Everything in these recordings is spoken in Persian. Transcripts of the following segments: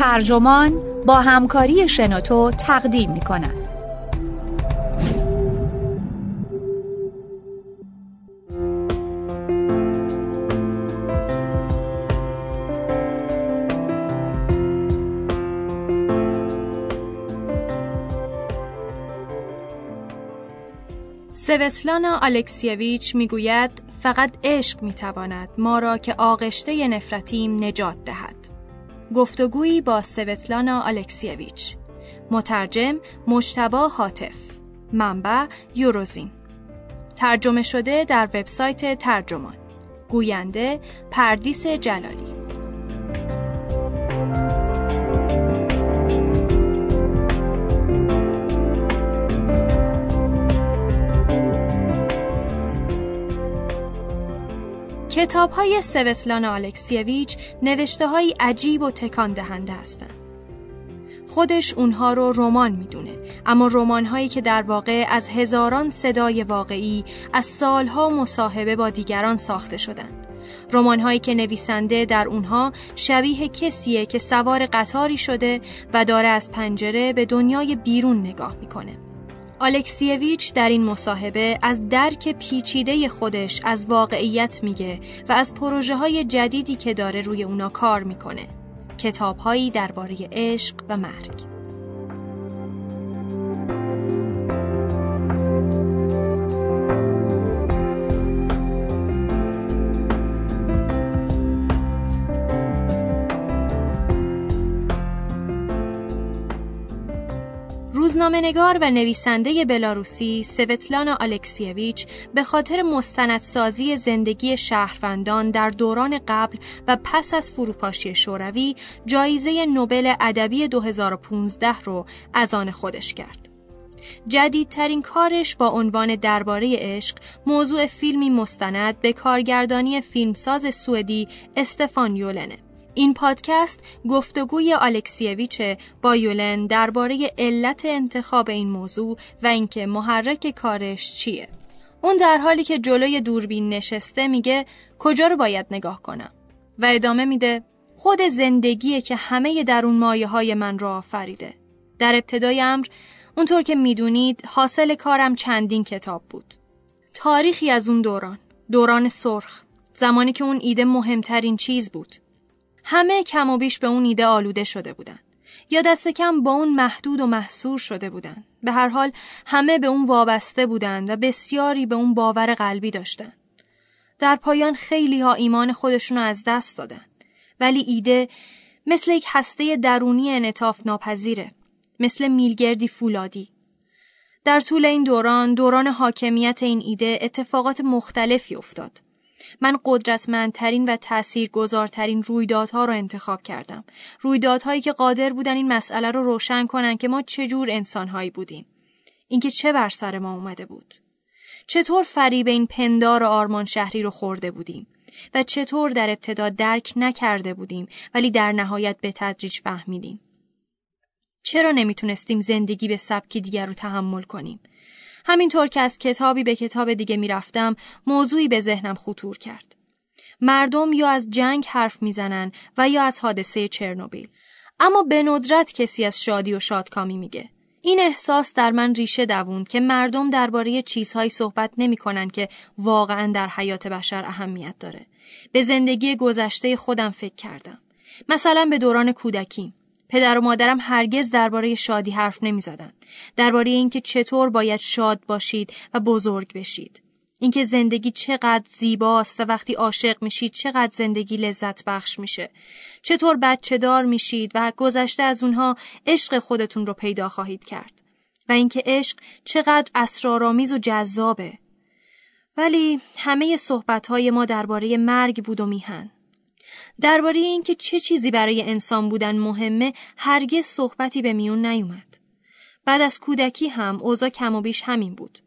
ترجمان با همکاری شنوتو تقدیم می‌کند. سوتلانا آلکسیویچ میگوید فقط عشق میتواند ما را که آغشته نفرتیم نجات دهد. گفتگویی با سوتلانا آلکسیویچ. مترجم مجتبی هاتف. منبع یوروزین. ترجمه شده در وبسایت ترجمان. گوینده پردیس جلالی. کتاب‌های سوتلانا آلکسیویچ نوشته‌های عجیب و تکان دهنده هستند. خودش اونها رو رمان می‌دونه، اما رمان‌هایی که در واقع از هزاران صدای واقعی، از سالها مصاحبه با دیگران ساخته شدند. رمان‌هایی که نویسنده در اونها شبیه کسیه که سوار قطاری شده و داره از پنجره به دنیای بیرون نگاه می‌کنه. آلکسیویچ در این مصاحبه از درک پیچیده خودش از واقعیت میگه و از پروژه‌های جدیدی که داره روی اونا کار میکنه. کتاب‌هایی درباره عشق و مرگ. روزنامه‌نگار و نویسنده بلاروسی سوتلانا آلکسیویچ به خاطر مستندسازی زندگی شهروندان در دوران قبل و پس از فروپاشی شوروی جایزه نوبل ادبی 2015 رو از آن خودش کرد. جدیدترین کارش با عنوان درباره عشق موضوع فیلمی مستند به کارگردانی فیلمساز سوئدی استفان یولنه. این پادکست گفتگوی آلکسیویچ با یولن درباره علت انتخاب این موضوع و اینکه محرک کارش چیه. اون در حالی که جلوی دوربین نشسته میگه کجا رو باید نگاه کنم و ادامه میده خود زندگیه که همه درون مایه های من را آفریده. در ابتدای امر اونطور که میدونید حاصل کارم چندین کتاب بود. تاریخی از اون دوران سرخ، زمانی که اون ایده مهمترین چیز بود. همه کم و بیش به اون ایده آلوده شده بودن یا دست کم با اون محدود و محصور شده بودن. به هر حال همه به اون وابسته بودند و بسیاری به اون باور قلبی داشتن. در پایان خیلی ها ایمان خودشون رو از دست دادن. ولی ایده مثل یک هسته درونی انعطاف ناپذیره، مثل میلگردی فولادی. در طول این دوران حاکمیت این ایده اتفاقات مختلفی افتاد. من قدرتمندترین و تاثیرگذارترین رویدادها رو انتخاب کردم. رویدادهایی که قادر بودن این مسئله رو روشن کنن که ما چه جور انسان‌هایی بودیم. اینکه چه بر سر ما اومده بود. چطور فریب این پندار و آرمان شهری رو خورده بودیم و چطور در ابتدا درک نکرده بودیم ولی در نهایت به تدریج فهمیدیم. چرا نمیتونستیم زندگی به سبکی دیگر رو تحمل کنیم؟ همینطور که از کتابی به کتاب دیگه میرفتم، موضوعی به ذهنم خطور کرد. مردم یا از جنگ حرف میزنن و یا از حادثه چرنوبیل. اما به ندرت کسی از شادی و شادکامی میگه. این احساس در من ریشه دووند که مردم درباره چیزهایی صحبت نمیکنن که واقعا در حیات بشر اهمیت داره. به زندگی گذشته خودم فکر کردم. مثلا به دوران کودکیم. پدر و مادرم هرگز درباره شادی حرف نمی‌زدند، درباره اینکه چطور باید شاد باشید و بزرگ بشید، اینکه زندگی چقدر زیباست و وقتی عاشق میشید چقدر زندگی لذت بخش میشه، چطور بچه دار میشید و گذشته از اونها عشق خودتون رو پیدا خواهید کرد و اینکه عشق چقدر اسرارآمیز و جذابه. ولی همه صحبت‌های ما درباره مرگ بود و میهن. درباره اینکه چه چیزی برای انسان بودن مهمه هرگز صحبتی به میون نیومد. بعد از کودکی هم اوضاع کم و بیش همین بود.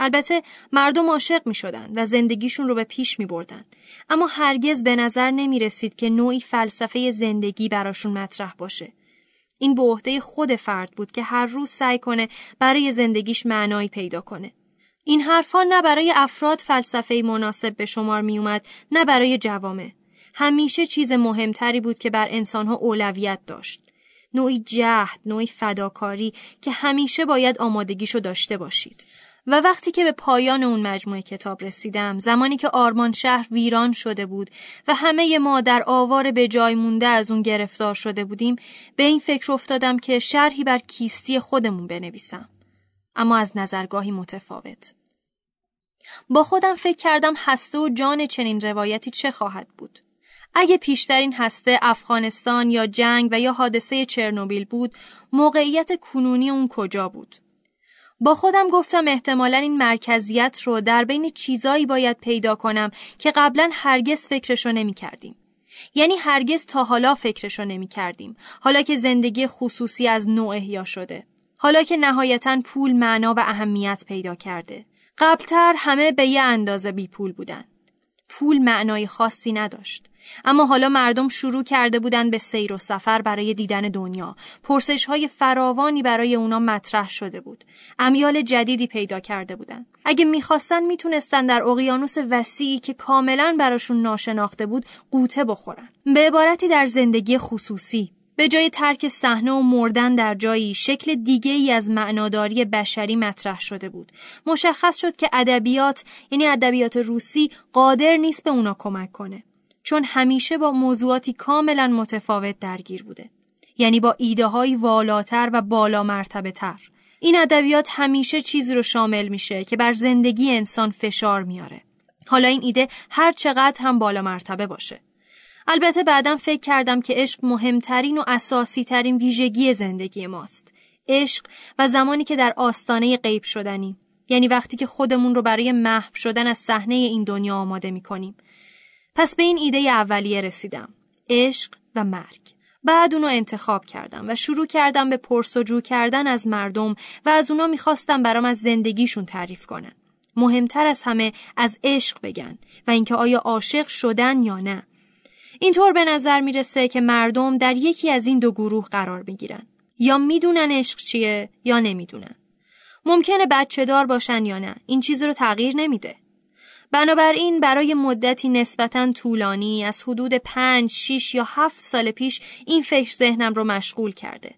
البته مردم عاشق می شدن و زندگیشون رو به پیش می بردن. اما هرگز به نظر نمی رسید که نوعی فلسفه زندگی براشون مطرح باشه. این به عهده خود فرد بود که هر روز سعی کنه برای زندگیش معنایی پیدا کنه. این حرفا نه برای افراد فلسفه مناسب به شمار می اومد، نه برای جوامع. همیشه چیز مهمتری بود که بر انسانها اولویت داشت. نوعی جهد، نوعی فداکاری که همیشه باید آمادگیشو داشته باشید. و وقتی که به پایان اون مجموعه کتاب رسیدم، زمانی که آرمان شهر ویران شده بود و همه ما در آوار به جای مونده از اون گرفتار شده بودیم، به این فکر افتادم که شرحی بر کیستی خودمون بنویسم، اما از نظرگاهی متفاوت. با خودم فکر کردم هسته و جان چنین روایتی چه خواهد بود؟ اگه پیشترین هسته افغانستان یا جنگ و یا حادثه چرنوبیل بود، موقعیت کنونی اون کجا بود؟ با خودم گفتم احتمالاً این مرکزیت رو در بین چیزایی باید پیدا کنم که قبلاً هرگز فکرشو نمی کردیم. یعنی هرگز تا حالا فکرشو نمی کردیم. حالا که زندگی خصوصی از نوع احیا شده. حالا که نهایتاً پول معنا و اهمیت پیدا کرده. قبلتر همه به یه اندازه بی پول بودن. پول معنای خاصی نداشت. اما حالا مردم شروع کرده بودن به سیر و سفر برای دیدن دنیا. پرسش‌های فراوانی برای اونا مطرح شده بود. امیال جدیدی پیدا کرده بودن. اگه می‌خواستن میتونستن در اقیانوس وسیعی که کاملاً براشون ناشناخته بود غوطه بخورن. به عبارتی در زندگی خصوصی به جای ترک صحنه و مردن در جایی، شکل دیگه‌ای از معناداری بشری مطرح شده بود. مشخص شد که ادبیات، یعنی ادبیات روسی، قادر نیست به اونا کمک کنه، چون همیشه با موضوعاتی کاملا متفاوت درگیر بوده. یعنی با ایده‌های والاتر و بالا مرتبه تر. این ادبیات همیشه چیزی رو شامل میشه که بر زندگی انسان فشار میاره. حالا این ایده هر چقدر هم بالا مرتبه باشه. البته بعداً فکر کردم که عشق مهمترین و اساسی ترین ویژگی زندگی ماست. عشق و زمانی که در آستانه غیب شدنیم، یعنی وقتی که خودمون رو برای محو شدن از صحنه این دنیا آماده می‌کنیم. پس به این ایده اولیه رسیدم، عشق و مرگ. بعد اونو انتخاب کردم و شروع کردم به پرسجو کردن از مردم و از اونا می‌خواستم برام از زندگیشون تعریف کنن. مهمتر از همه از عشق بگن و اینکه آیا عاشق شدن یا نه. اینطور به نظر میرسه که مردم در یکی از این دو گروه قرار میگیرن. یا میدونن عشق چیه یا نمیدونن. ممکنه بچه دار باشن یا نه. این چیز رو تغییر نمیده. بنابراین برای مدتی نسبتاً طولانی از حدود 5، 6 یا 7 سال پیش این فکر ذهنم رو مشغول کرده.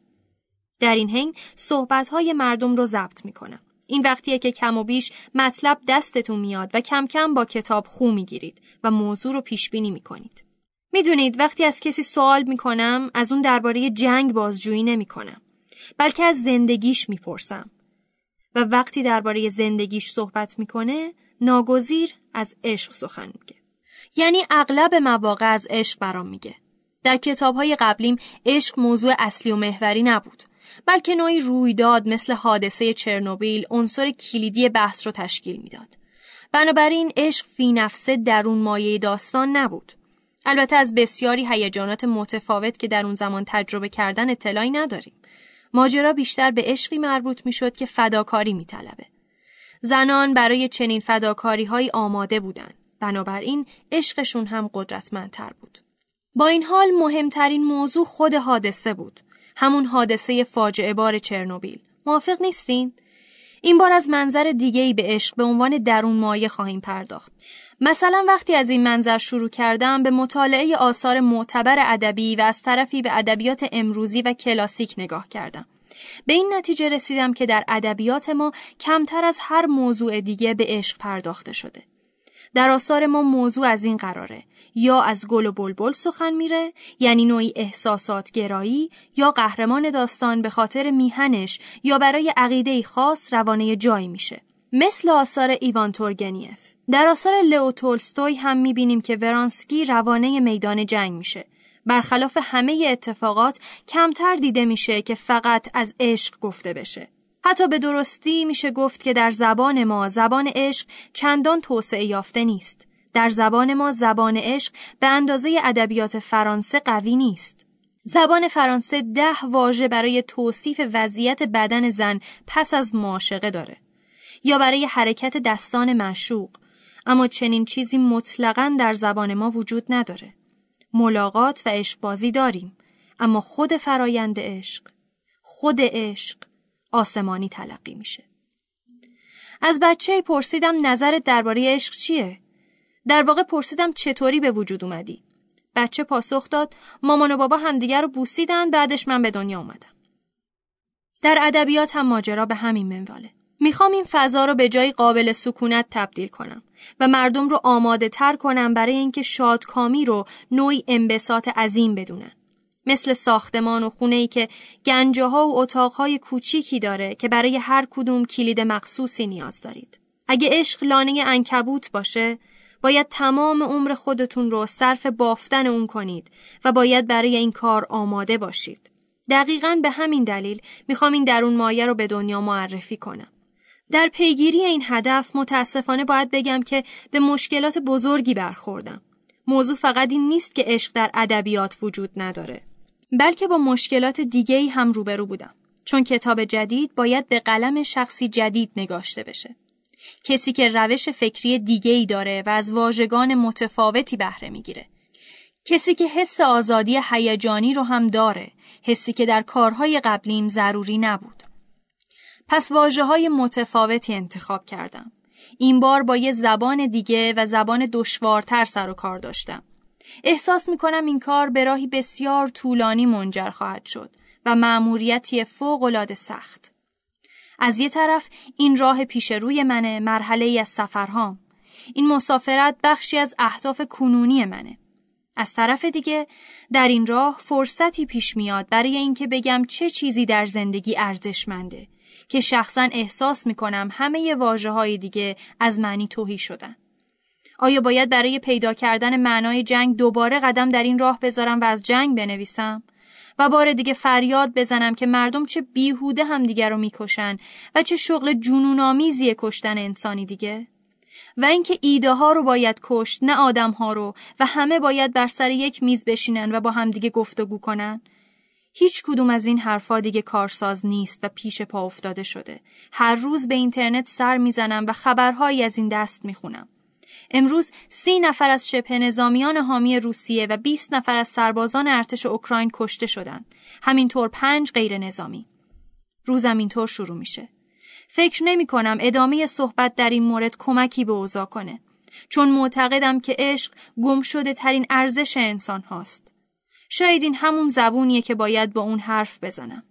در این حین صحبت‌های مردم رو ضبط میکنم. این وقتیه که کم و بیش مطلب دستتون میاد و کم کم با کتاب خو میگیرید و موضوع رو پیش بینی میکنید. میدونید وقتی از کسی سوال میکنم از اون درباره جنگ بازجویی نمیکنم، بلکه از زندگیش میپرسم و وقتی درباره زندگیش صحبت میکنه ناگزیر از عشق سخن میگه. یعنی اغلب مواقع از عشق برام میگه. در کتابهای قبلیم عشق موضوع اصلی و محوری نبود، بلکه نوعی رویداد مثل حادثه چرنوبیل عنصر کلیدی بحث رو تشکیل میداد. بنابراین عشق فی نفسه درون مایه داستان نبود. البته از بسیاری هیجانات متفاوت که در اون زمان تجربه کردن اطلاعی نداریم. ماجرا بیشتر به عشقی مربوط میشد که فداکاری میطلبه. زنان برای چنین فداکاری‌های آماده بودند. بنابراین عشقشون هم قدرتمندتر بود. با این حال مهمترین موضوع خود حادثه بود. همون حادثه فاجعه بار چرنوبیل. موافق نیستین؟ این بار از منظر دیگه‌ای به عشق به عنوان درون مایه خواهیم پرداخت. مثلا وقتی از این منظر شروع کردم به مطالعه آثار معتبر ادبی و از طرفی به ادبیات امروزی و کلاسیک نگاه کردم. به این نتیجه رسیدم که در ادبیات ما کمتر از هر موضوع دیگه به عشق پرداخته شده. در آثار ما موضوع از این قراره: یا از گل و بلبل سخن میره، یعنی نوعی احساسات گرایی، یا قهرمان داستان به خاطر میهنش یا برای عقیده‌ای خاص روانه جایی میشه. مثل آثار ایوان تورگنیف. در آثار لئو تولستوی هم میبینیم که ورانسکی روانه میدان جنگ میشه. برخلاف همه اتفاقات کمتر دیده میشه که فقط از عشق گفته بشه. حتی به درستی میشه گفت که در زبان ما زبان عشق چندان توسعه یافته نیست. در زبان ما زبان عشق به اندازه ادبیات فرانسه قوی نیست. زبان فرانسه 10 واژه برای توصیف وضعیت بدن زن پس از معاشقه داره، یا برای حرکت دستان معشوق، اما چنین چیزی مطلقاً در زبان ما وجود نداره. ملاقات و عشقبازی داریم، اما خود فرایند عشق، خود عشق آسمانی تلقی میشه. از بچه‌ای پرسیدم نظرت درباره عشق چیه؟ در واقع پرسیدم چطوری به وجود اومدی؟ بچه پاسخ داد، مامان و بابا همدیگر رو بوسیدن، بعدش من به دنیا اومدم. در ادبیات هم ماجرا به همین منواله. میخوام این فضا رو به جای قابل سکونت تبدیل کنم و مردم رو آماده تر کنم برای اینکه شادکامی رو نوعی انبساط عظیم بدونن. مثل ساختمان و خونه‌ای که گنجه‌ها و اتاق‌های کوچیکی داره که برای هر کدوم کلید مخصوصی نیاز دارید. اگه عشق لانه عنکبوت باشه، باید تمام عمر خودتون رو صرف بافتن اون کنید و باید برای این کار آماده باشید. دقیقاً به همین دلیل میخوام این درون مایه رو به دنیا معرفی کنم. در پیگیری این هدف متاسفانه باید بگم که به مشکلات بزرگی برخوردم. موضوع فقط این نیست که عشق در ادبیات وجود نداره، بلکه با مشکلات دیگه‌ای هم روبرو بودم. چون کتاب جدید باید به قلم شخصی جدید نگاشته بشه. کسی که روش فکری دیگه‌ای داره و از واژگان متفاوتی بهره می‌گیره. کسی که حس آزادی هیجانی رو هم داره، حسی که در کارهای قبلیم ضروری نبود. پس واژه‌های متفاوتی انتخاب کردم. این بار با یه زبان دیگه و زبان دشوارتر سر و کار داشتم. احساس می‌کنم این کار به راهی بسیار طولانی منجر خواهد شد و مأموریتی فوق‌العاده سخت. از یه طرف این راه پیش روی منه، مرحله‌ای از سفرهام. این مسافرت بخشی از اهداف کنونی منه. از طرف دیگه در این راه فرصتی پیش میاد برای اینکه بگم چه چیزی در زندگی ارزشمنده که شخصاً احساس می‌کنم همه واژه‌های دیگه از معنی تهی شدن. آیا باید برای پیدا کردن معنای جنگ دوباره قدم در این راه بذارم و از جنگ بنویسم و بار دیگه فریاد بزنم که مردم چه بیهوده هم دیگه رو میکشن و چه شغل جنون‌آمیزی کشتن انسانی دیگه؟ و اینکه ایده ها رو باید کشت، نه آدم ها رو، و همه باید بر سر یک میز بشینن و با هم دیگه گفتگو کنن. هیچ کدوم از این حرفا دیگه کارساز نیست و پیش پا افتاده شده. هر روز به اینترنت سر میزنم و خبرهایی از این دست میخونم. امروز 30 نفر از شبه نظامیان حامی روسیه و 20 نفر از سربازان ارتش اوکراین کشته شدند. همینطور 5 غیر نظامی. روزم اینطور شروع میشه. فکر نمی کنم ادامه صحبت در این مورد کمکی به اوضاع کنه، چون معتقدم که عشق گم شده ترین ارزش انسان هاست. شاید این همون زبونیه که باید با اون حرف بزنم.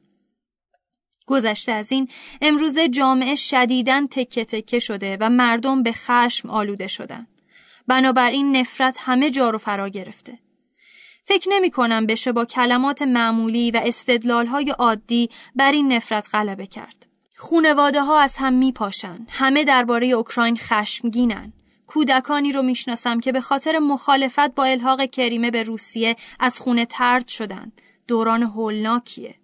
گذشته از این، امروز جامعه شدیداً تکه تکه شده و مردم به خشم آلوده شدن. بنابراین نفرت همه جا رو فرا گرفته. فکر نمی کنم بشه با کلمات معمولی و استدلال‌های عادی بر این نفرت غلبه کرد. خونواده ها از هم می پاشن. همه درباره اوکراین خشمگینن. کودکانی رو میشناسم که به خاطر مخالفت با الحاق کریمه به روسیه از خونه طرد شدن. دوران هولناکیه.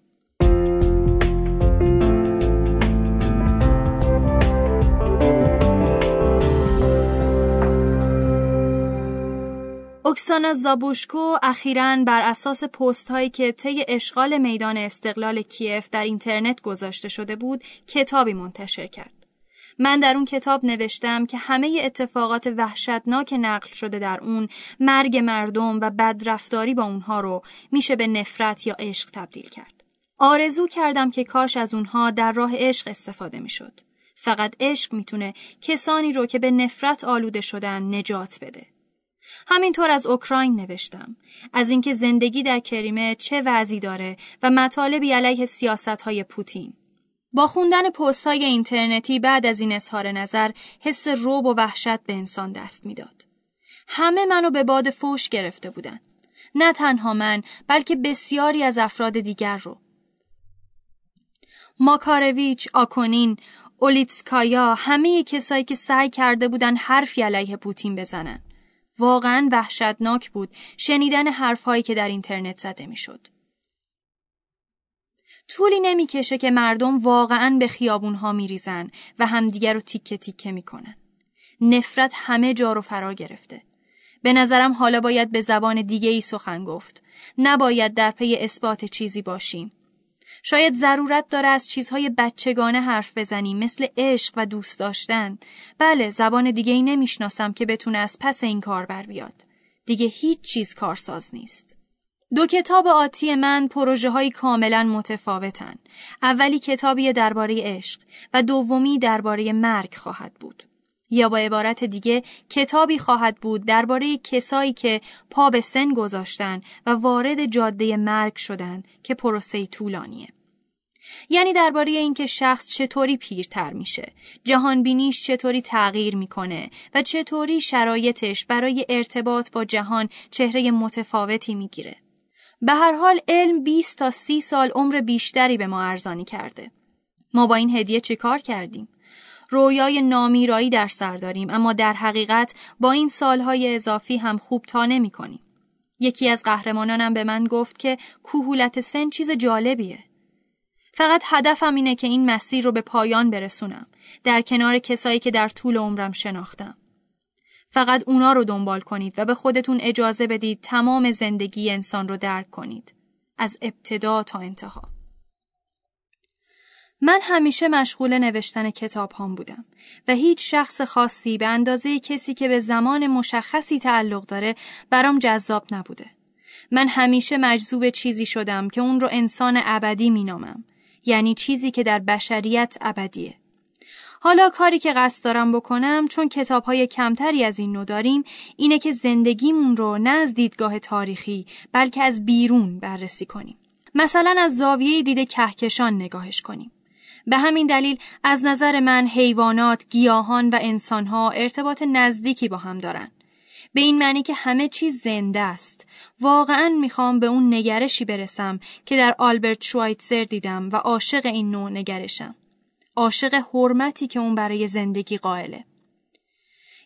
اکسانا زابوشکو اخیراً بر اساس پست‌هایی که طی اشغال میدان استقلال کیف در اینترنت گذاشته شده بود، کتابی منتشر کرد. من در اون کتاب نوشتم که همه اتفاقات وحشتناک نقل شده در اون، مرگ مردم و بدرفتاری با اونها رو میشه به نفرت یا عشق تبدیل کرد. آرزو کردم که کاش از اونها در راه عشق استفاده میشد. فقط عشق میتونه کسانی رو که به نفرت آلوده شدن نجات بده. همینطور از اوکراین نوشتم، از اینکه زندگی در کریمه چه وضعی داره و مطالبی علیه سیاست‌های پوتین. با خوندن پست‌های اینترنتی بعد از این اظهار نظر، حس رعب و وحشت به انسان دست می‌داد. همه منو به باد فوش گرفته بودن. نه تنها من، بلکه بسیاری از افراد دیگر رو. ماکارویچ، آکونین، اولیتسکایا، همه کسایی که سعی کرده بودن حرفی علیه پوتین بزنن. واقعاً وحشتناک بود شنیدن حرف‌هایی که در اینترنت زده می‌شد. طولی نمی‌کشه که مردم واقعاً به خیابون‌ها می‌ریزن و همدیگر رو تیکه تیکه می‌کنن. نفرت همه جا رو فرا گرفته. به نظرم حالا باید به زبان دیگه‌ای سخن گفت. نباید در پی اثبات چیزی باشیم. شاید ضرورت داره از چیزهای بچگانه حرف بزنیم، مثل عشق و دوست داشتن. بله، زبان دیگه‌ای نمیشناسم که بتونه از پس این کار بر بیاد. دیگه هیچ چیز کارساز نیست. 2 کتاب آتی من پروژه‌های کاملاً متفاوتن. اولی کتابی درباره عشق و دومی درباره مرگ خواهد بود. یا با عبارت دیگه کتابی خواهد بود درباره کسایی که پا به سن گذاشتن و وارد جاده مرگ شدن که پروسه طولانیه. یعنی درباره اینکه شخص چطوری پیرتر میشه، جهانبینیش چطوری تغییر میکنه و چطوری شرایطش برای ارتباط با جهان چهره متفاوتی میگیره. به هر حال علم 20 تا 30 سال عمر بیشتری به ما ارزانی کرده. ما با این هدیه چه کار کردیم؟ رویای نامیرایی در سر داریم، اما در حقیقت با این سالهای اضافی هم خوب تا نمی کنیم. یکی از قهرمانانم به من گفت که کهولت سن چیز جالبیه. فقط هدفم اینه که این مسیر رو به پایان برسونم، در کنار کسایی که در طول عمرم شناختم. فقط اونا رو دنبال کنید و به خودتون اجازه بدید تمام زندگی انسان رو درک کنید، از ابتدا تا انتها. من همیشه مشغول نوشتن کتاب هام بودم و هیچ شخص خاصی به اندازه کسی که به زمان مشخصی تعلق داره برام جذاب نبوده. من همیشه مجذوب چیزی شدم که اون رو انسان ابدی مینامم، یعنی چیزی که در بشریت ابدیه. حالا کاری که قصد دارم بکنم، چون کتاب‌های کمتری از این نوع داریم، اینه که زندگیمون رو نه از دیدگاه تاریخی بلکه از بیرون بررسی کنیم. مثلا از زاویه دید کهکشان نگاهش کنیم. به همین دلیل از نظر من حیوانات، گیاهان و انسانها ارتباط نزدیکی با هم دارن. به این معنی که همه چیز زنده است. واقعاً میخوام به اون نگرشی برسم که در آلبرت شوایتزر دیدم و عاشق این نوع نگرشم. عاشق حرمتی که اون برای زندگی قائله.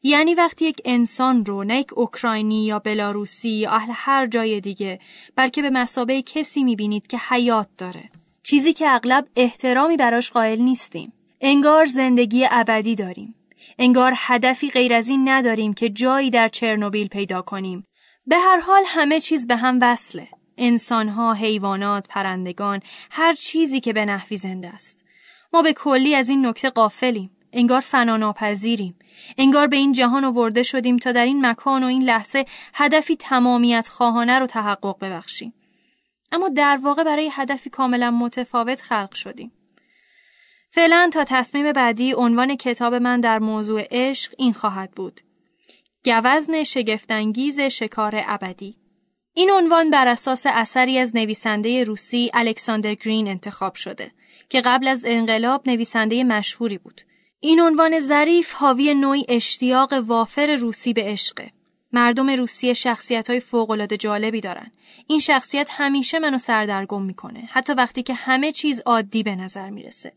یعنی وقتی یک انسان رو نه یک اوکراینی یا بلاروسی یا اهل هر جای دیگه، بلکه به مثابه کسی میبینید که حیات داره، چیزی که اغلب احترامی براش قائل نیستیم. انگار زندگی ابدی داریم. انگار هدفی غیر از این نداریم که جایی در چرنوبیل پیدا کنیم. به هر حال همه چیز به هم وصله. انسانها، حیوانات، پرندگان، هر چیزی که به نحوی زنده است. ما به کلی از این نکته غافلیم. انگار فناناپذیریم. انگار به این جهان آورده شدیم تا در این مکان و این لحظه هدفی تمامیت خواهانه رو تحقق ببخشیم. اما در واقع برای هدفی کاملا متفاوت خلق شدیم. فعلا تا تصمیم بعدی عنوان کتاب من در موضوع عشق این خواهد بود: گوزن شگفت‌انگیز شکار ابدی. این عنوان بر اساس اثری از نویسنده روسی الکساندر گرین انتخاب شده که قبل از انقلاب نویسنده مشهوری بود. این عنوان ظریف حاوی نوعی اشتیاق وافر روسی به عشقه. مردم روسیه شخصیت‌های فوق‌العاده جالبی دارن. این شخصیت همیشه منو سردرگم می‌کنه، حتی وقتی که همه چیز عادی به نظر میرسه.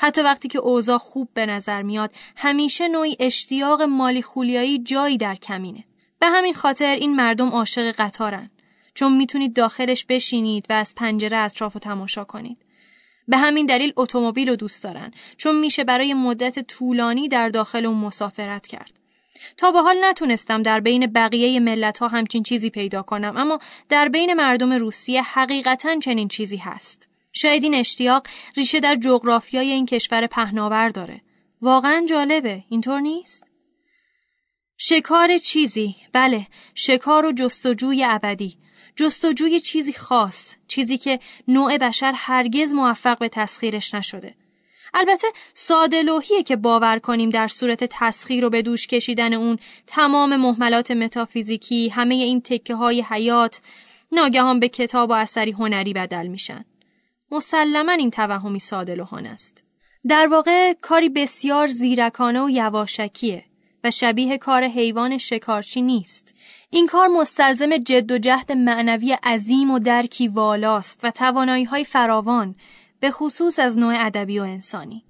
حتی وقتی که اوضاع خوب به نظر میاد، همیشه نوعی اشتیاق مالی خولیایی جایی در کمینه. به همین خاطر این مردم عاشق قطارن، چون میتونید داخلش بشینید و از پنجره اطرافو تماشا کنید. به همین دلیل اتومبیل رو دوست دارن، چون میشه برای مدت طولانی در داخل اون مسافرت کرد. تا به حال نتونستم در بین بقیه ملت‌ها همچین چیزی پیدا کنم، اما در بین مردم روسیه حقیقتاً چنین چیزی هست. شاید این اشتیاق ریشه در جغرافیای این کشور پهناور داره. واقعاً جالبه، اینطور نیست؟ شکار چیزی، بله، شکار و جستجوی ابدی. جستجوی چیزی خاص، چیزی که نوع بشر هرگز موفق به تسخیرش نشده. البته ساده لوحیه که باور کنیم در صورت تسخیر و به دوش کشیدن اون تمام مهملات متافیزیکی، همه این تکه های حیات، ناگهان به کتاب و اثری هنری بدل میشن. مسلماً این توهمی ساده لوحانه است. در واقع کاری بسیار زیرکانه و یواشکیه و شبیه کار حیوان شکارچی نیست. این کار مستلزم جد و جهد معنوی عظیم و درکی والاست و توانایی‌های فراوان، به خصوص از نوع ادبی و انسانی.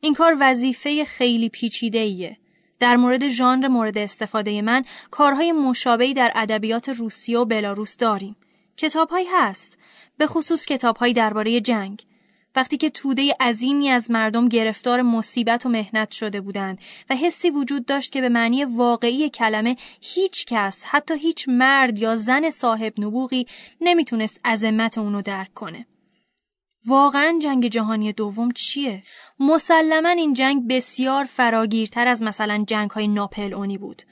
این کار وظیفه خیلی پیچیده‌ایه. در مورد ژانر مورد استفاده من، کارهای مشابهی در ادبیات روسیه و بلاروس داریم. کتاب‌هایی هست، به خصوص کتاب‌هایی درباره جنگ. وقتی که توده عظیمی از مردم گرفتار مصیبت و محنت شده بودند و حسی وجود داشت که به معنی واقعی کلمه هیچ کس، حتی هیچ مرد یا زن صاحب نبوغی نمیتونست عظمت اونو درک کنه. واقعاً جنگ جهانی دوم چیه؟ مسلماً این جنگ بسیار فراگیرتر از مثلا جنگ‌های ناپلئونی بود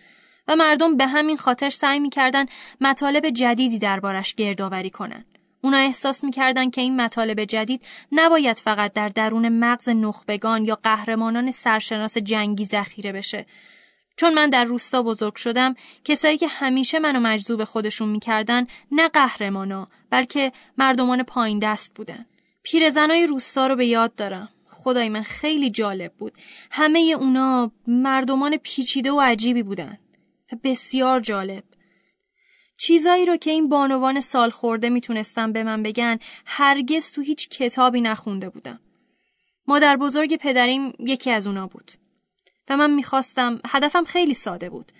و مردم به همین خاطر سعی می‌کردن مطالب جدیدی دربارش گردآوری کنن. اونا احساس می‌کردن که این مطالب جدید نباید فقط در درون مغز نخبگان یا قهرمانان سرشناس جنگی ذخیره بشه. چون من در روستا بزرگ شدم، کسایی که همیشه منو مجذوب خودشون می‌کردن نه قهرمانا، بلکه مردمان پایین دست بودن. پیرزنای روستا رو به یاد دارم. خدای من خیلی جالب بود. همه اونا مردمان پیچیده و عجیبی بودن. بسیار جالب. چیزایی رو که این بانوان سال خورده میتونستن به من بگن هرگز تو هیچ کتابی نخونده بودم. مادر بزرگ پدریم یکی از اونا بود و من میخواستم، هدفم خیلی ساده بود،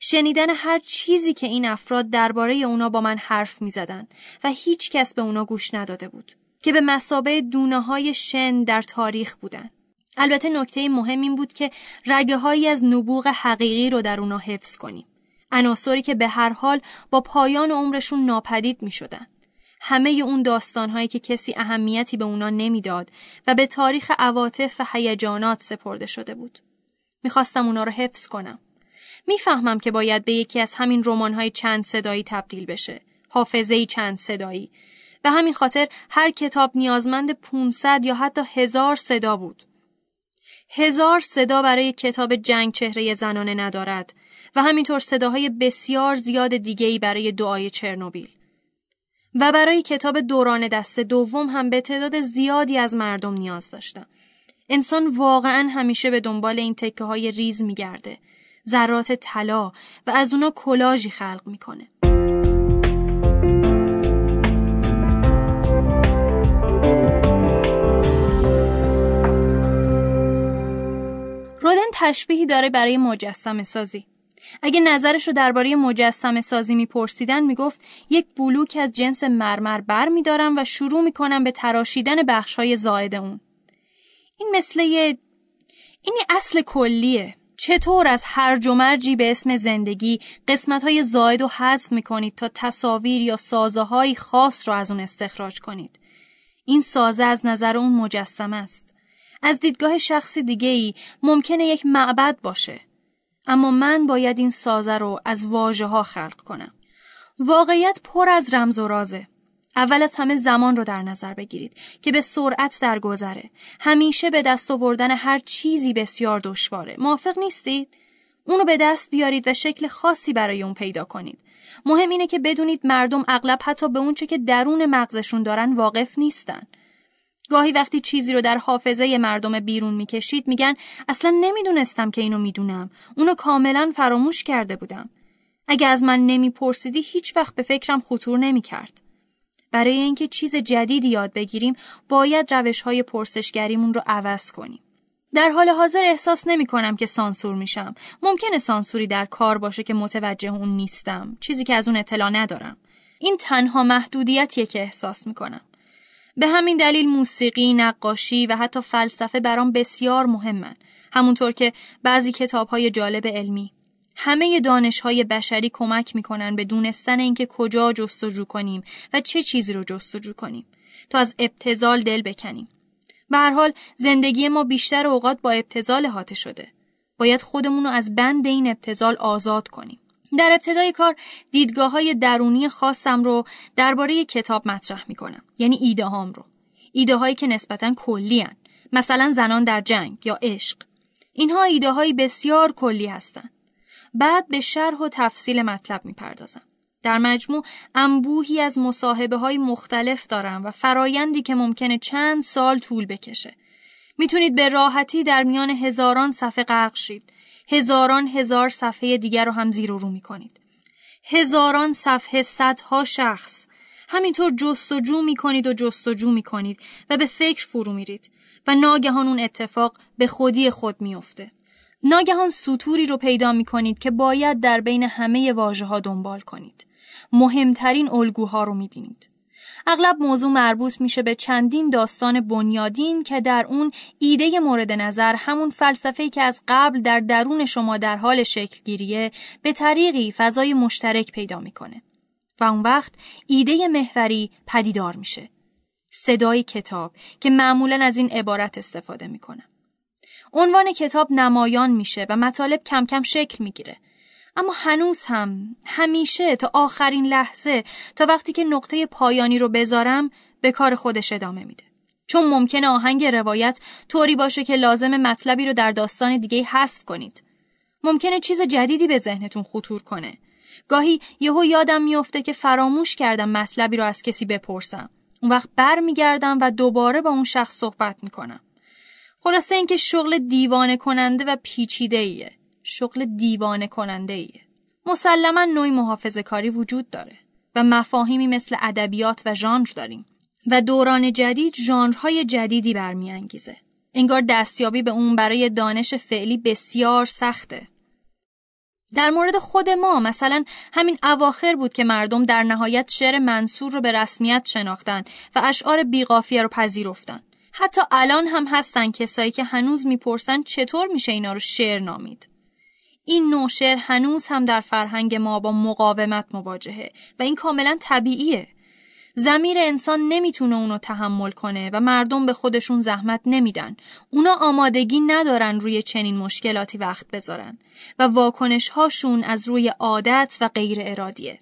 شنیدن هر چیزی که این افراد درباره اونا با من حرف میزدن و هیچ کس به اونا گوش نداده بود که به مثابه دونه‌های شن در تاریخ بودن. البته نکته مهم این بود که رگه‌هایی از نبوغ حقیقی رو در اونا حفظ کنیم. عناصری که به هر حال با پایان عمرشون ناپدید می شدن. همه اون داستانهایی که کسی اهمیتی به اونا نمی داد و به تاریخ عواطف و هیجانات سپرده شده بود. می خواستم اونا رو حفظ کنم. می فهمم که باید به یکی از همین رمان‌های چند صدایی تبدیل بشه. حافظه‌ای چند صدایی. به همین خاطر هر کتاب نیازمند 500 یا حتی 1000 صدا بود. 1000 صدا برای کتاب جنگ چهره زنانه ندارد و همینطور صداهای بسیار زیاد دیگه‌ای برای دعای چرنوبیل و برای کتاب دوران دست دوم هم به تعداد زیادی از مردم نیاز داشتم. انسان واقعاً همیشه به دنبال این تکه‌های ریز می‌گرده، ذرات طلا، و از اونا کلاژی خلق می‌کنه. رودن تشبیهی داره برای مجسمه سازی. اگه نظرشو درباره مجسمه سازی میپرسیدن میگفت یک بلوک از جنس مرمر بر میدارم و شروع میکنم به تراشیدن بخشهای زائد اون. این اصل کلیه. چطور از هرج و مرجی به اسم زندگی قسمتهای زائد رو حذف میکنید تا تصاویر یا سازه‌های خاص رو از اون استخراج کنید؟ این سازه از نظر اون مجسمه است. از دیدگاه شخصی دیگه‌ای ممکنه یک معبد باشه، اما من باید این سازه رو از واژه‌ها خلق کنم. واقعیت پر از رمز و رازه. اول از همه زمان رو در نظر بگیرید که به سرعت درگذره. همیشه به دست آوردن هر چیزی بسیار دشواره. موافق نیستید؟ اونو به دست بیارید و شکل خاصی برای اون پیدا کنید. مهم اینه که بدونید مردم اغلب حتی به اون چه که درون مغزشون دارن واقف نیستن. گاهی وقتی چیزی رو در حافظه مردم بیرون میکشید میگن اصلا نمیدونستم که اینو میدونم، اونو کاملا فراموش کرده بودم. اگه از من نمیپرسیدی هیچ وقت به فکرم خطور نمیکرد. برای اینکه چیز جدیدی یاد بگیریم باید روش‌های پرسشگریمون رو عوض کنیم. در حال حاضر احساس نمیکنم که سانسور میشم. ممکنه سانسوری در کار باشه که متوجه اون نیستم، چیزی که از اون اطلاع ندارم. این تنها محدودیتیه که احساس میکنم. به همین دلیل موسیقی، نقاشی و حتی فلسفه برام بسیار مهمن. همونطور که بعضی کتاب‌های جالب علمی. همه دانش‌های بشری کمک می‌کنن به دونستن اینکه کجا جستجو کنیم و چه چیزی رو جستجو کنیم تا از ابتذال دل بکنیم. به هر حال زندگی ما بیشتر اوقات با ابتذال احاطه شده. باید خودمون رو از بند این ابتذال آزاد کنیم. در ابتدای کار دیدگاه‌های درونی خاصم رو درباره کتاب مطرح می‌کنم، یعنی ایده‌هام رو. ایده‌هایی که نسبتاً کلی هستند، مثلا زنان در جنگ یا عشق. اینها ایده‌های بسیار کلی هستند. بعد به شرح و تفصیل مطلب می‌پردازم. در مجموع انبوهی از مصاحبه‌های مختلف دارم و فرایندی که ممکنه چند سال طول بکشه. می‌تونید به راحتی در میان هزاران صفحه غرق شید. هزاران هزار صفحه دیگر رو هم زیر و رو می کنید. هزاران صفحه، صدها شخص. همینطور جستجو می کنید و جستجو می کنید و به فکر فرو می رید و ناگهان اون اتفاق به خودی خود می افته. ناگهان سطوری رو پیدا می کنید که باید در بین همه واژه ها دنبال کنید. مهمترین الگوها رو می بینید. اغلب موضوع مربوط میشه به چندین داستان بنیادین که در اون ایده مورد نظر، همون فلسفه‌ای که از قبل در درون شما در حال شکل گیریه، به طریقی فضای مشترک پیدا میکنه و اون وقت ایده محوری پدیدار میشه. صدای کتاب که معمولاً از این عبارت استفاده میکنه. عنوان کتاب نمایان میشه و مطالب کم کم شکل میگیره. اما هنوز هم، همیشه، تا آخرین لحظه، تا وقتی که نقطه پایانی رو بذارم، به کار خودش ادامه میده. چون ممکنه آهنگ روایت طوری باشه که لازم مطلبی رو در داستان دیگه حذف کنید. ممکنه چیز جدیدی به ذهنتون خطور کنه. گاهی یهو یادم میفته که فراموش کردم مطلبی رو از کسی بپرسم. اون وقت برمیگردم و دوباره با اون شخص صحبت میکنم. خلاصه اینکه شغل دیوانه کننده و پیچیده‌ایه. شغل دیوانه کننده‌ایه. مسلماً نوعی محافظه‌کاری وجود داره و مفاهیمی مثل ادبیات و ژانر داریم و دوران جدید ژانرهای جدیدی برمیانگیزه. انگار دستیابی به اون برای دانش فعلی بسیار سخته. در مورد خود ما مثلا همین اواخر بود که مردم در نهایت شعر منصور رو به رسمیت شناختن و اشعار بیقافیه رو پذیرفتن. حتی الان هم هستن کسایی که هنوز میپرسن چطور میشه اینا رو شعر نامید. این نوع شعر هنوز هم در فرهنگ ما با مقاومت مواجهه و این کاملا طبیعیه. ضمیر انسان نمیتونه اونو تحمل کنه و مردم به خودشون زحمت نمیدن. اونا آمادگی ندارن روی چنین مشکلاتی وقت بذارن و واکنش هاشون از روی عادت و غیر ارادیه.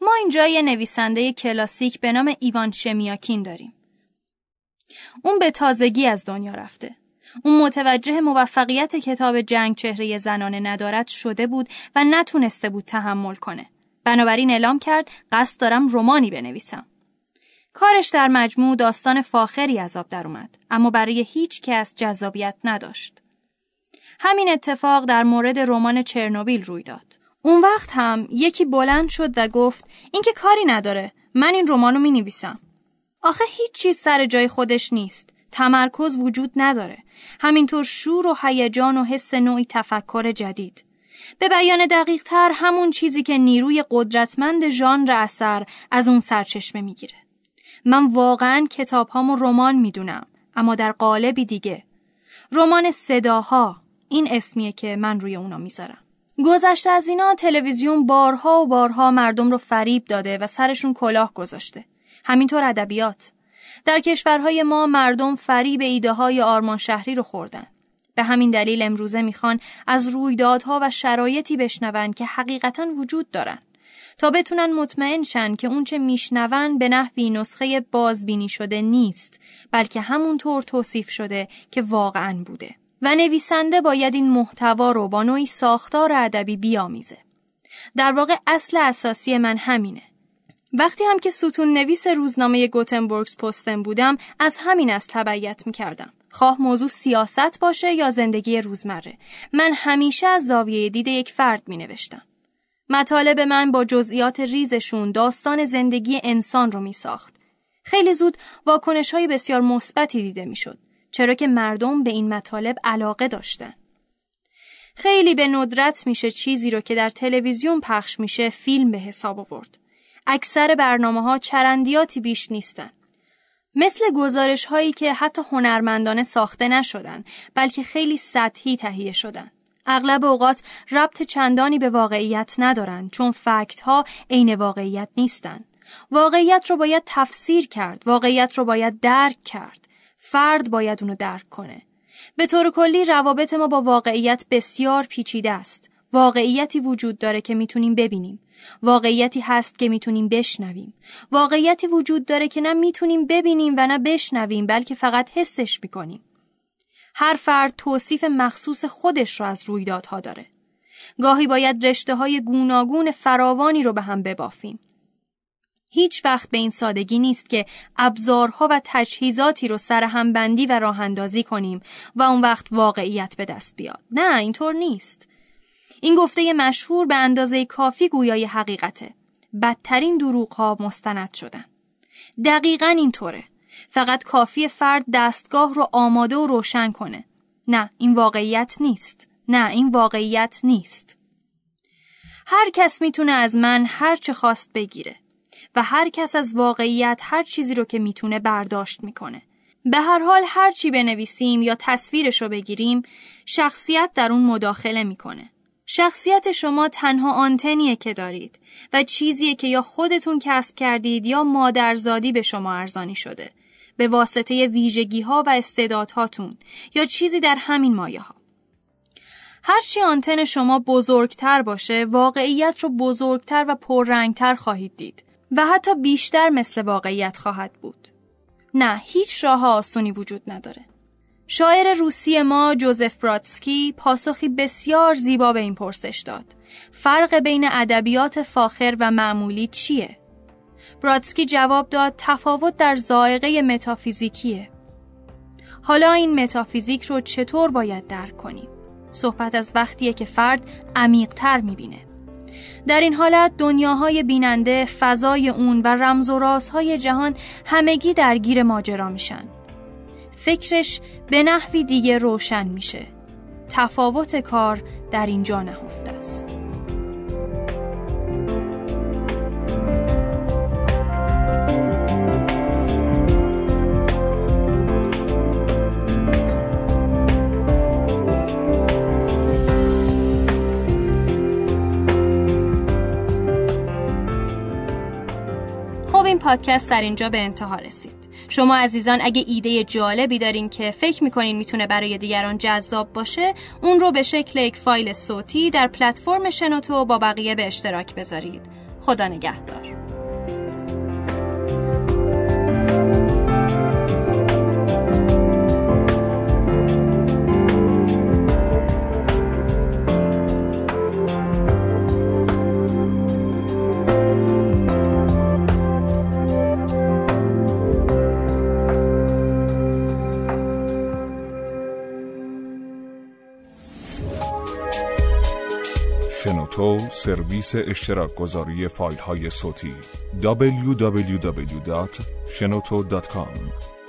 ما اینجا یه نویسنده کلاسیک به نام ایوان شمیاکین داریم. اون به تازگی از دنیا رفته. اون متوجه موفقیت کتاب جنگ چهره زنانه ندارد شده بود و نتونسته بود تحمل کنه. بنابراین اعلام کرد قصد دارم رمانی بنویسم. کارش در مجموع داستان فاخری از آب در اومد، اما برای هیچ کس جذابیت نداشت. همین اتفاق در مورد رمان چرنوبیل روی داد. اون وقت هم یکی بلند شد و گفت این که کاری نداره، من این رمانو می نویسم. آخه هیچ چیز سر جای خودش نیست، تمرکز وجود نداره، همینطور شور و هیجان و حس نوعی تفکر جدید. به بیان دقیق تر همون چیزی که نیروی قدرتمند ژانر اثر از اون سرچشمه میگیره. من واقعاً کتابهامو رمان میدونم، اما در قالبی دیگه. رمان صداها، این اسمیه که من روی اونا میذارم. گذشته از اینا تلویزیون بارها و بارها مردم رو فریب داده و سرشون کلاه گذاشته. همینطور ادبیات. در کشورهای ما مردم فریب ایده‌های آرمان شهری رو خوردن. به همین دلیل امروزه میخوان از رویدادها و شرایطی بشنون که حقیقتاً وجود دارن تا بتونن مطمئن شن که اون چه میشنون به نحوی نسخه بازبینی شده نیست، بلکه همونطور توصیف شده که واقعاً بوده و نویسنده باید این محتوا رو با نوعی ساختار ادبی بیامیزه. در واقع اصل اساسی من همینه. وقتی هم که ستون نویس روزنامه گوتنبورگس پستم بودم، از همین اصل تبعیت میکردم. خواه موضوع سیاست باشه یا زندگی روزمره، من همیشه از زاویه دید یک فرد می نوشتم. مطالب من با جزئیات ریزشون داستان زندگی انسان رو می ساخت. خیلی زود واکنش های بسیار مثبتی دیده می شد، چرا که مردم به این مطالب علاقه داشتن. خیلی به ندرت میشه چیزی رو که در تلویزیون پخش میشه فیلم به حساب آورد. اکثر برنامه ها چرندیاتی بیش نیستن. مثل گزارش هایی که حتی هنرمندانه ساخته نشدن، بلکه خیلی سطحی تهیه شدن. اغلب اوقات ربط چندانی به واقعیت ندارن، چون فکت ها عین واقعیت نیستن. واقعیت رو باید تفسیر کرد، واقعیت رو باید درک کرد. فرد باید اونو درک کنه. به طور کلی روابط ما با واقعیت بسیار پیچیده است. واقعیتی وجود داره که میتونیم ببینیم. واقعیتی هست که میتونیم بشنویم. واقعیتی وجود داره که نه میتونیم ببینیم و نه بشنویم، بلکه فقط حسش میکنیم. هر فرد توصیف مخصوص خودش رو از رویدادها داره. گاهی باید رشته های گوناگون فراوانی رو به هم ببافیم. هیچ وقت به این سادگی نیست که ابزارها و تجهیزاتی رو سر هم بندی و راه اندازی کنیم و اون وقت واقعیت به دست بیاد. نه، اینطور نیست. این گفته مشهور به اندازه کافی گویای حقیقته. بدترین دروغ‌ها مستند شدن. دقیقاً اینطوره. فقط کافی فرد دستگاه رو آماده و روشن کنه. نه، این واقعیت نیست. هر کس میتونه از من هر چه خواست بگیره و هر کس از واقعیت هر چیزی رو که میتونه برداشت میکنه. به هر حال هر چی بنویسیم یا تصویرش رو بگیریم، شخصیت در اون مداخله میکنه. شخصیت شما تنها آنتنیه که دارید و چیزیه که یا خودتون کسب کردید یا مادرزادی به شما ارزانی شده، به واسطه ویژگی‌ها و استعدادهاتون یا چیزی در همین مایه‌ها. هرچی آنتن شما بزرگتر باشه، واقعیت رو بزرگتر و پررنگتر خواهید دید و حتی بیشتر مثل واقعیت خواهد بود. نه، هیچ راه آسونی وجود نداره. شاعر روسی ما جوزف برادسکی پاسخی بسیار زیبا به این پرسش داد. فرق بین ادبیات فاخر و معمولی چیه؟ برادسکی جواب داد تفاوت در ذائقه متافیزیکیه. حالا این متافیزیک رو چطور باید درک کنیم؟ صحبت از وقتیه که فرد عمیق‌تر می‌بینه. در این حالت دنیاهای بیننده، فضای اون و رمز و رازهای جهان همگی درگیر ماجرا میشن. فکرش به نحوی دیگه روشن میشه. تفاوت کار در اینجا نهفته است. خب این پادکست در اینجا به انتها رسید. شما عزیزان اگه ایده جالبی دارین که فکر میکنین میتونه برای دیگران جذاب باشه، اون رو به شکل یک فایل صوتی در پلتفرم شنوتو با بقیه به اشتراک بذارید. خدا نگهدار. شنوتو سرویس اشتراک گذاری فایل های صوتی www.shenoto.com